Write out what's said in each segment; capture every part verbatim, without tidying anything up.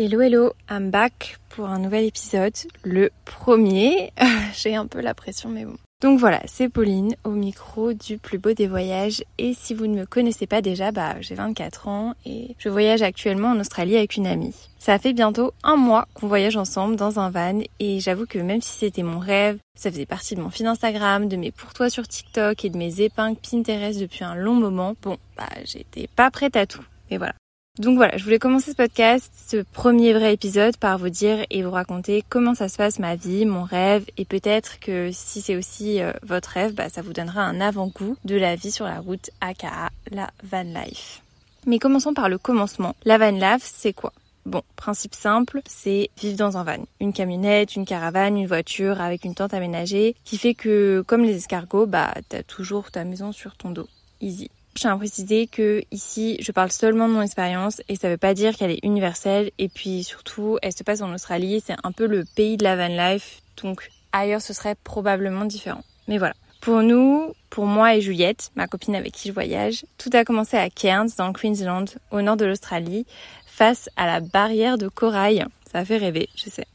Hello hello, I'm back pour un nouvel épisode, le premier, j'ai un peu la pression mais bon. Donc voilà, c'est Pauline au micro du Plus Beau des Voyages et si vous ne me connaissez pas déjà, bah j'ai vingt-quatre ans et je voyage actuellement en Australie avec une amie. Ça fait bientôt un mois qu'on voyage ensemble dans un van et j'avoue que même si c'était mon rêve, ça faisait partie de mon feed Instagram, de mes pour toi sur TikTok et de mes épingles Pinterest depuis un long moment, bon bah j'étais pas prête à tout, mais voilà. Donc voilà, je voulais commencer ce podcast, ce premier vrai épisode, par vous dire et vous raconter comment ça se passe ma vie, mon rêve, et peut-être que si c'est aussi euh, votre rêve, bah, ça vous donnera un avant-goût de la vie sur la route, aka la Van Life. Mais commençons par le commencement. La Van Life, c'est quoi ? Bon, principe simple, c'est vivre dans un van. Une camionnette, une caravane, une voiture avec une tente aménagée, qui fait que, comme les escargots, bah t'as toujours ta maison sur ton dos. Easy. Je tiens à préciser que ici, je parle seulement de mon expérience et ça veut pas dire qu'elle est universelle. Et puis surtout, elle se passe en Australie, c'est un peu le pays de la van life, donc ailleurs ce serait probablement différent. Mais voilà. Pour nous, pour moi et Juliette, ma copine avec qui je voyage, tout a commencé à Cairns, dans le Queensland, au nord de l'Australie, face à la barrière de corail. Ça fait rêver, je sais.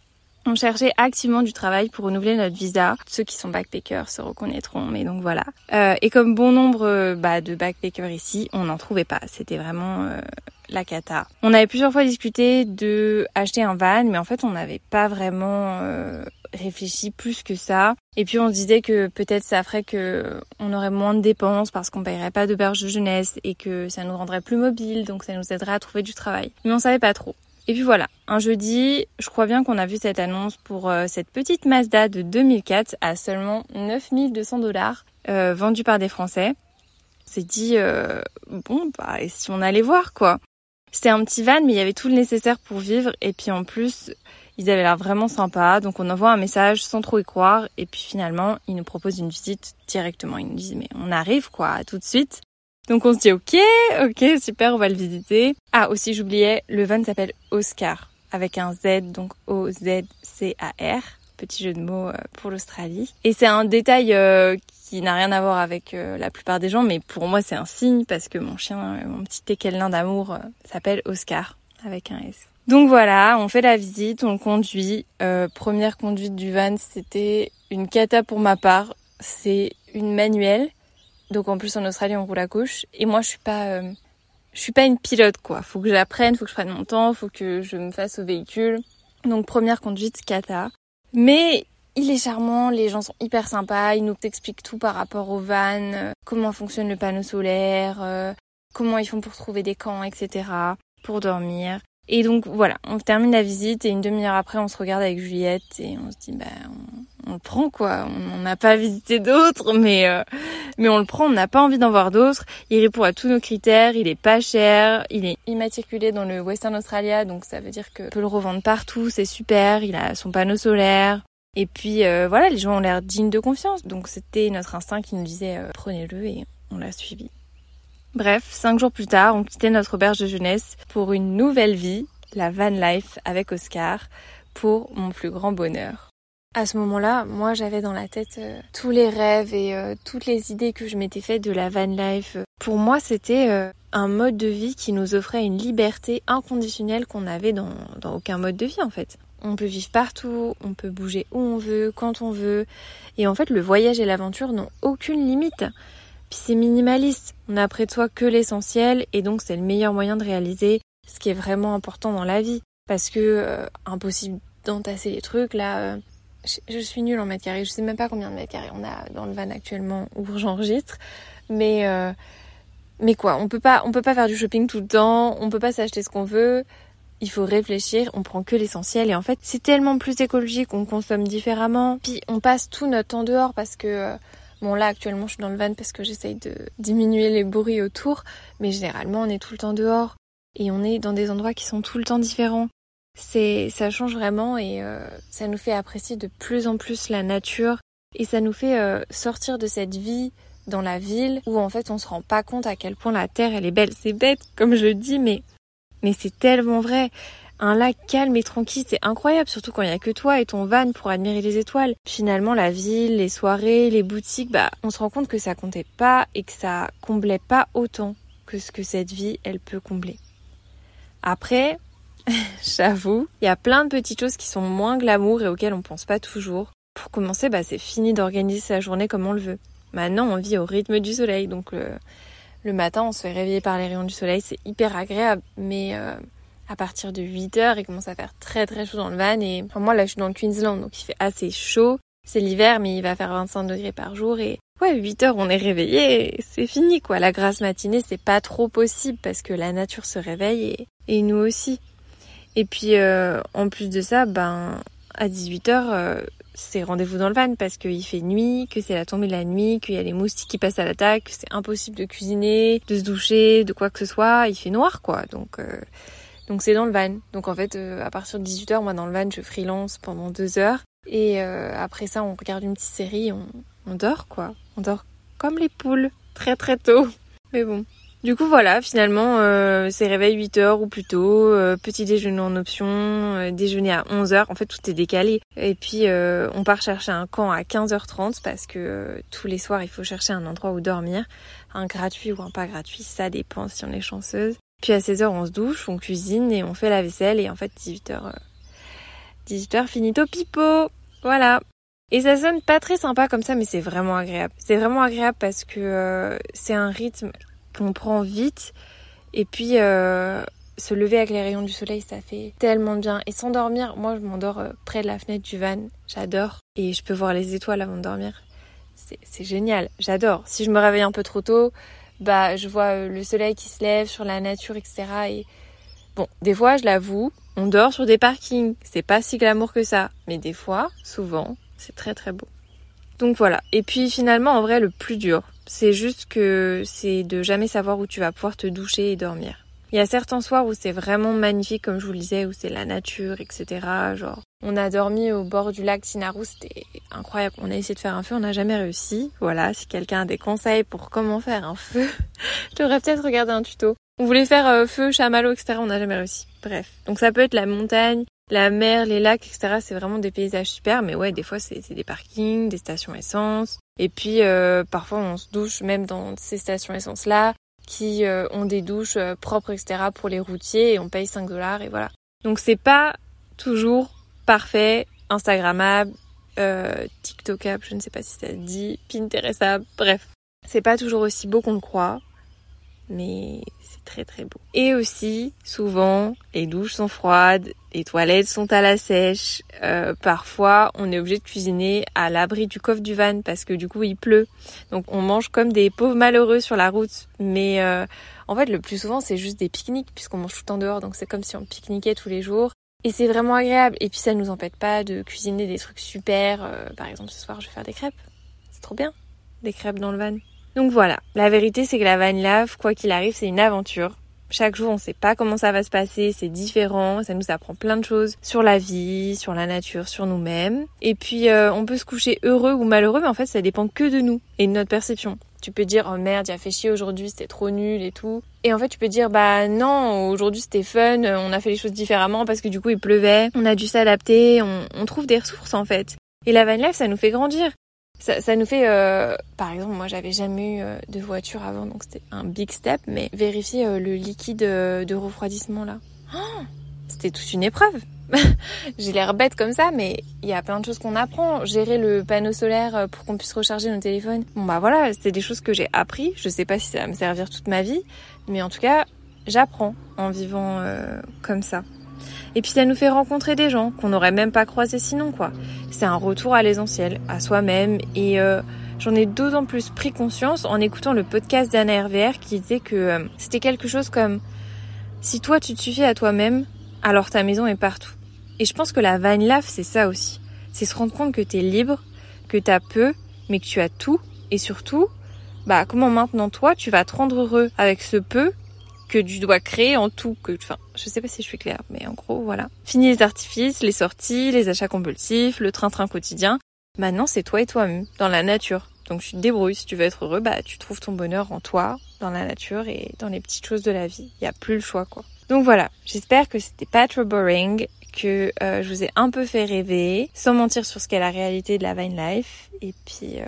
On cherchait activement du travail pour renouveler notre visa. Ceux qui sont backpackers se reconnaîtront, mais donc voilà. Euh, et comme bon nombre bah, de backpackers ici, on n'en trouvait pas. C'était vraiment euh, la cata. On avait plusieurs fois discuté de acheter un van, mais en fait, on n'avait pas vraiment euh, réfléchi plus que ça. Et puis, on se disait que peut-être ça ferait que on aurait moins de dépenses parce qu'on paierait pas d'auberge de jeunesse et que ça nous rendrait plus mobiles, donc ça nous aiderait à trouver du travail. Mais on savait pas trop. Et puis voilà, un jeudi, je crois bien qu'on a vu cette annonce pour euh, cette petite Mazda de deux mille quatre à seulement neuf mille deux cents dollars euh, vendue par des Français. On s'est dit, euh, bon, bah, et si on allait voir quoi ? C'était un petit van, mais il y avait tout le nécessaire pour vivre. Et puis en plus, ils avaient l'air vraiment sympas. Donc on envoie un message sans trop y croire. Et puis finalement, ils nous proposent une visite directement. Ils nous disent, mais on arrive quoi, tout de suite. Donc on se dit ok, ok, super, on va le visiter. Ah, aussi j'oubliais, le van s'appelle Oscar, avec un Z, donc O Z C A R, petit jeu de mots pour l'Australie. Et c'est un détail euh, qui n'a rien à voir avec euh, la plupart des gens, mais pour moi c'est un signe, parce que mon chien, mon petit teckelin d'amour, euh, s'appelle Oscar, avec un S. Donc voilà, on fait la visite, on le conduit. Euh, première conduite du van, c'était une cata pour ma part, c'est une manuelle. Donc en plus en Australie on roule à gauche et moi je suis pas euh, je suis pas une pilote quoi. Faut que j'apprenne, faut que je prenne mon temps, faut que je me fasse au véhicule. Donc première conduite cata. Mais il est charmant, les gens sont hyper sympas, ils nous expliquent tout par rapport au van, comment fonctionne le panneau solaire, euh, comment ils font pour trouver des camps, et cetera, pour dormir. Et donc voilà, on termine la visite et une demi-heure après on se regarde avec Juliette et on se dit bah on, on le prend quoi, on n'a pas visité d'autres mais euh, mais on le prend, on n'a pas envie d'en voir d'autres, il répond à tous nos critères, il est pas cher, il est immatriculé dans le Western Australia donc ça veut dire que on peut le revendre partout, c'est super, il a son panneau solaire. Et puis euh, voilà, les gens ont l'air dignes de confiance donc c'était notre instinct qui nous disait euh, prenez-le et on l'a suivi. Bref, cinq jours plus tard, on quittait notre auberge de jeunesse pour une nouvelle vie, la van life avec Oscar, pour mon plus grand bonheur. À ce moment-là, moi j'avais dans la tête euh, tous les rêves et euh, toutes les idées que je m'étais faites de la van life. Pour moi, c'était euh, un mode de vie qui nous offrait une liberté inconditionnelle qu'on n'avait dans, dans aucun mode de vie en fait. On peut vivre partout, on peut bouger où on veut, quand on veut. Et en fait, le voyage et l'aventure n'ont aucune limite. Puis c'est minimaliste, on n'a près de soi que l'essentiel et donc c'est le meilleur moyen de réaliser ce qui est vraiment important dans la vie. Parce que euh, impossible d'entasser les trucs, là euh, je, je suis nulle en mètres carrés, je sais même pas combien de mètres carrés on a dans le van actuellement où j'enregistre, mais, euh, mais quoi, on peut pas, on peut pas faire du shopping tout le temps, on peut pas s'acheter ce qu'on veut, il faut réfléchir, on prend que l'essentiel et en fait c'est tellement plus écologique, on consomme différemment, puis on passe tout notre temps dehors parce que... Euh, Bon là actuellement je suis dans le van parce que j'essaye de diminuer les bruits autour, mais généralement on est tout le temps dehors et on est dans des endroits qui sont tout le temps différents. C'est, ça change vraiment et euh, ça nous fait apprécier de plus en plus la nature et ça nous fait euh, sortir de cette vie dans la ville où en fait on se rend pas compte à quel point la terre elle est belle. C'est bête comme je le dis mais, mais c'est tellement vrai. Un lac calme et tranquille, c'est incroyable, surtout quand il n'y a que toi et ton van pour admirer les étoiles. Finalement, la ville, les soirées, les boutiques, bah, on se rend compte que ça comptait pas et que ça comblait pas autant que ce que cette vie, elle peut combler. Après, J'avoue, il y a plein de petites choses qui sont moins glamour et auxquelles on pense pas toujours. Pour commencer, bah, c'est fini d'organiser sa journée comme on le veut. Maintenant, on vit au rythme du soleil, donc le, le matin, on se fait réveiller par les rayons du soleil, c'est hyper agréable, mais euh, à partir de huit heures, il commence à faire très très chaud dans le van, et enfin, moi là, je suis dans le Queensland, donc il fait assez chaud, c'est l'hiver, mais il va faire vingt-cinq degrés par jour, et ouais, huit heures, on est réveillé, c'est fini quoi, la grasse matinée, c'est pas trop possible, parce que la nature se réveille, et, et nous aussi. Et puis, euh, en plus de ça, ben, à dix-huit heures, euh, c'est rendez-vous dans le van parce qu'il fait nuit, que c'est la tombée de la nuit, qu'il y a les moustiques qui passent à l'attaque, que c'est impossible de cuisiner, de se doucher, de quoi que ce soit. Il fait noir, quoi. Donc, euh, donc c'est dans le van. Donc, en fait, euh, à partir de dix-huit heures, moi, dans le van, je freelance pendant deux heures. Et euh, après ça, on regarde une petite série, on, on dort, quoi. On dort comme les poules, très très tôt. Mais bon. Du coup, voilà, finalement, euh, c'est réveil huit heures ou plus tôt, euh, petit déjeuner en option, euh, déjeuner à onze heures, en fait, tout est décalé. Et puis, euh, on part chercher un camp à quinze heures trente parce que euh, tous les soirs, il faut chercher un endroit où dormir, un gratuit ou un pas gratuit, ça dépend si on est chanceuse. Puis à seize heures, on se douche, on cuisine et on fait la vaisselle et en fait, dix-huit heures, euh, dix-huit heures finito pipo, voilà. Et ça sonne pas très sympa comme ça, mais c'est vraiment agréable. C'est vraiment agréable parce que euh, c'est un rythme qu'on prend vite et puis euh, se lever avec les rayons du soleil, ça fait tellement bien. Et s'endormir, moi je m'endors près de la fenêtre du van, j'adore, et je peux voir les étoiles avant de dormir, c'est, c'est génial, j'adore. Si je me réveille un peu trop tôt, bah je vois le soleil qui se lève sur la nature, etc. Et bon, des fois je l'avoue, on dort sur des parkings, c'est pas si glamour que ça, mais des fois, souvent, c'est très très beau. Donc voilà. Et puis finalement, en vrai, le plus dur, c'est juste que c'est de jamais savoir où tu vas pouvoir te doucher et dormir. Il y a certains soirs où c'est vraiment magnifique, comme je vous le disais, où c'est la nature, et cetera. Genre, on a dormi au bord du lac Sinaru, c'était incroyable. On a essayé de faire un feu, on n'a jamais réussi. Voilà, si quelqu'un a des conseils pour comment faire un feu, je devrais peut-être regarder un tuto. On voulait faire euh, feu, chamallow, et cetera. On n'a jamais réussi. Bref. Donc ça peut être la montagne, la mer, les lacs, et cetera. C'est vraiment des paysages super, mais ouais, des fois, c'est, c'est des parkings, des stations essence. Et puis, euh, parfois, on se douche même dans ces stations essence-là, qui euh, ont des douches euh, propres, et cetera, pour les routiers, et on paye cinq dollars, et voilà. Donc, c'est pas toujours parfait, Instagrammable, euh, TikTokable, je ne sais pas si ça se dit, Pinterestable, bref. C'est pas toujours aussi beau qu'on le croit, mais c'est très très beau. Et aussi, souvent, les douches sont froides, les toilettes sont à la sèche. Euh, parfois, on est obligé de cuisiner à l'abri du coffre du van parce que du coup, il pleut. Donc, on mange comme des pauvres malheureux sur la route. Mais euh, en fait, le plus souvent, c'est juste des pique-niques puisqu'on mange tout le temps dehors. Donc, c'est comme si on pique-niquait tous les jours. Et c'est vraiment agréable. Et puis, ça nous empêche pas de cuisiner des trucs super. Euh, par exemple, ce soir, je vais faire des crêpes. C'est trop bien, des crêpes dans le van. Donc voilà, la vérité c'est que la Van Life, quoi qu'il arrive, c'est une aventure. Chaque jour on sait pas comment ça va se passer, c'est différent, ça nous apprend plein de choses sur la vie, sur la nature, sur nous-mêmes. Et puis euh, on peut se coucher heureux ou malheureux, mais en fait ça dépend que de nous et de notre perception. Tu peux dire « Oh merde, j'ai fait chier aujourd'hui, c'était trop nul et tout ». Et en fait tu peux dire « Bah non, aujourd'hui c'était fun, on a fait les choses différemment parce que du coup il pleuvait, on a dû s'adapter, on, on trouve des ressources en fait ». Et la Van Life ça nous fait grandir. Ça, ça nous fait, euh, par exemple, moi j'avais jamais eu euh, de voiture avant, donc c'était un big step, mais vérifier euh, le liquide euh, de refroidissement là, oh, c'était toute une épreuve. J'ai l'air bête comme ça, mais il y a plein de choses qu'on apprend. Gérer le panneau solaire pour qu'on puisse recharger nos téléphones. Bon bah voilà, c'est des choses que j'ai appris. Je sais pas si ça va me servir toute ma vie, mais en tout cas, j'apprends en vivant euh, comme ça. Et puis ça nous fait rencontrer des gens qu'on n'aurait même pas croisés sinon quoi. C'est un retour à l'essentiel, à soi-même. Et euh, j'en ai d'autant plus pris conscience en écoutant le podcast d'Anna R V R qui disait que euh, c'était quelque chose comme « Si toi tu te suffis à toi-même, alors ta maison est partout. » Et je pense que la Van Life c'est ça aussi. C'est se rendre compte que t'es libre, que t'as peu, mais que tu as tout. Et surtout, bah comment maintenant toi tu vas te rendre heureux avec ce peu que tu dois créer en tout, que, enfin, je sais pas si je suis claire, mais en gros, voilà. Fini les artifices, les sorties, les achats compulsifs, le train-train quotidien. Maintenant, c'est toi et toi-même, dans la nature. Donc, tu te débrouilles. Si tu veux être heureux, bah, tu trouves ton bonheur en toi, dans la nature et dans les petites choses de la vie. Il y a plus le choix, quoi. Donc voilà. J'espère que c'était pas trop boring, que euh, je vous ai un peu fait rêver, sans mentir sur ce qu'est la réalité de la Van Life. Et puis, euh,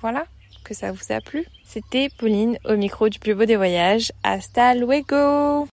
voilà. Que ça vous a plu. C'était Pauline au micro du Plus Beau des Voyages. Hasta luego!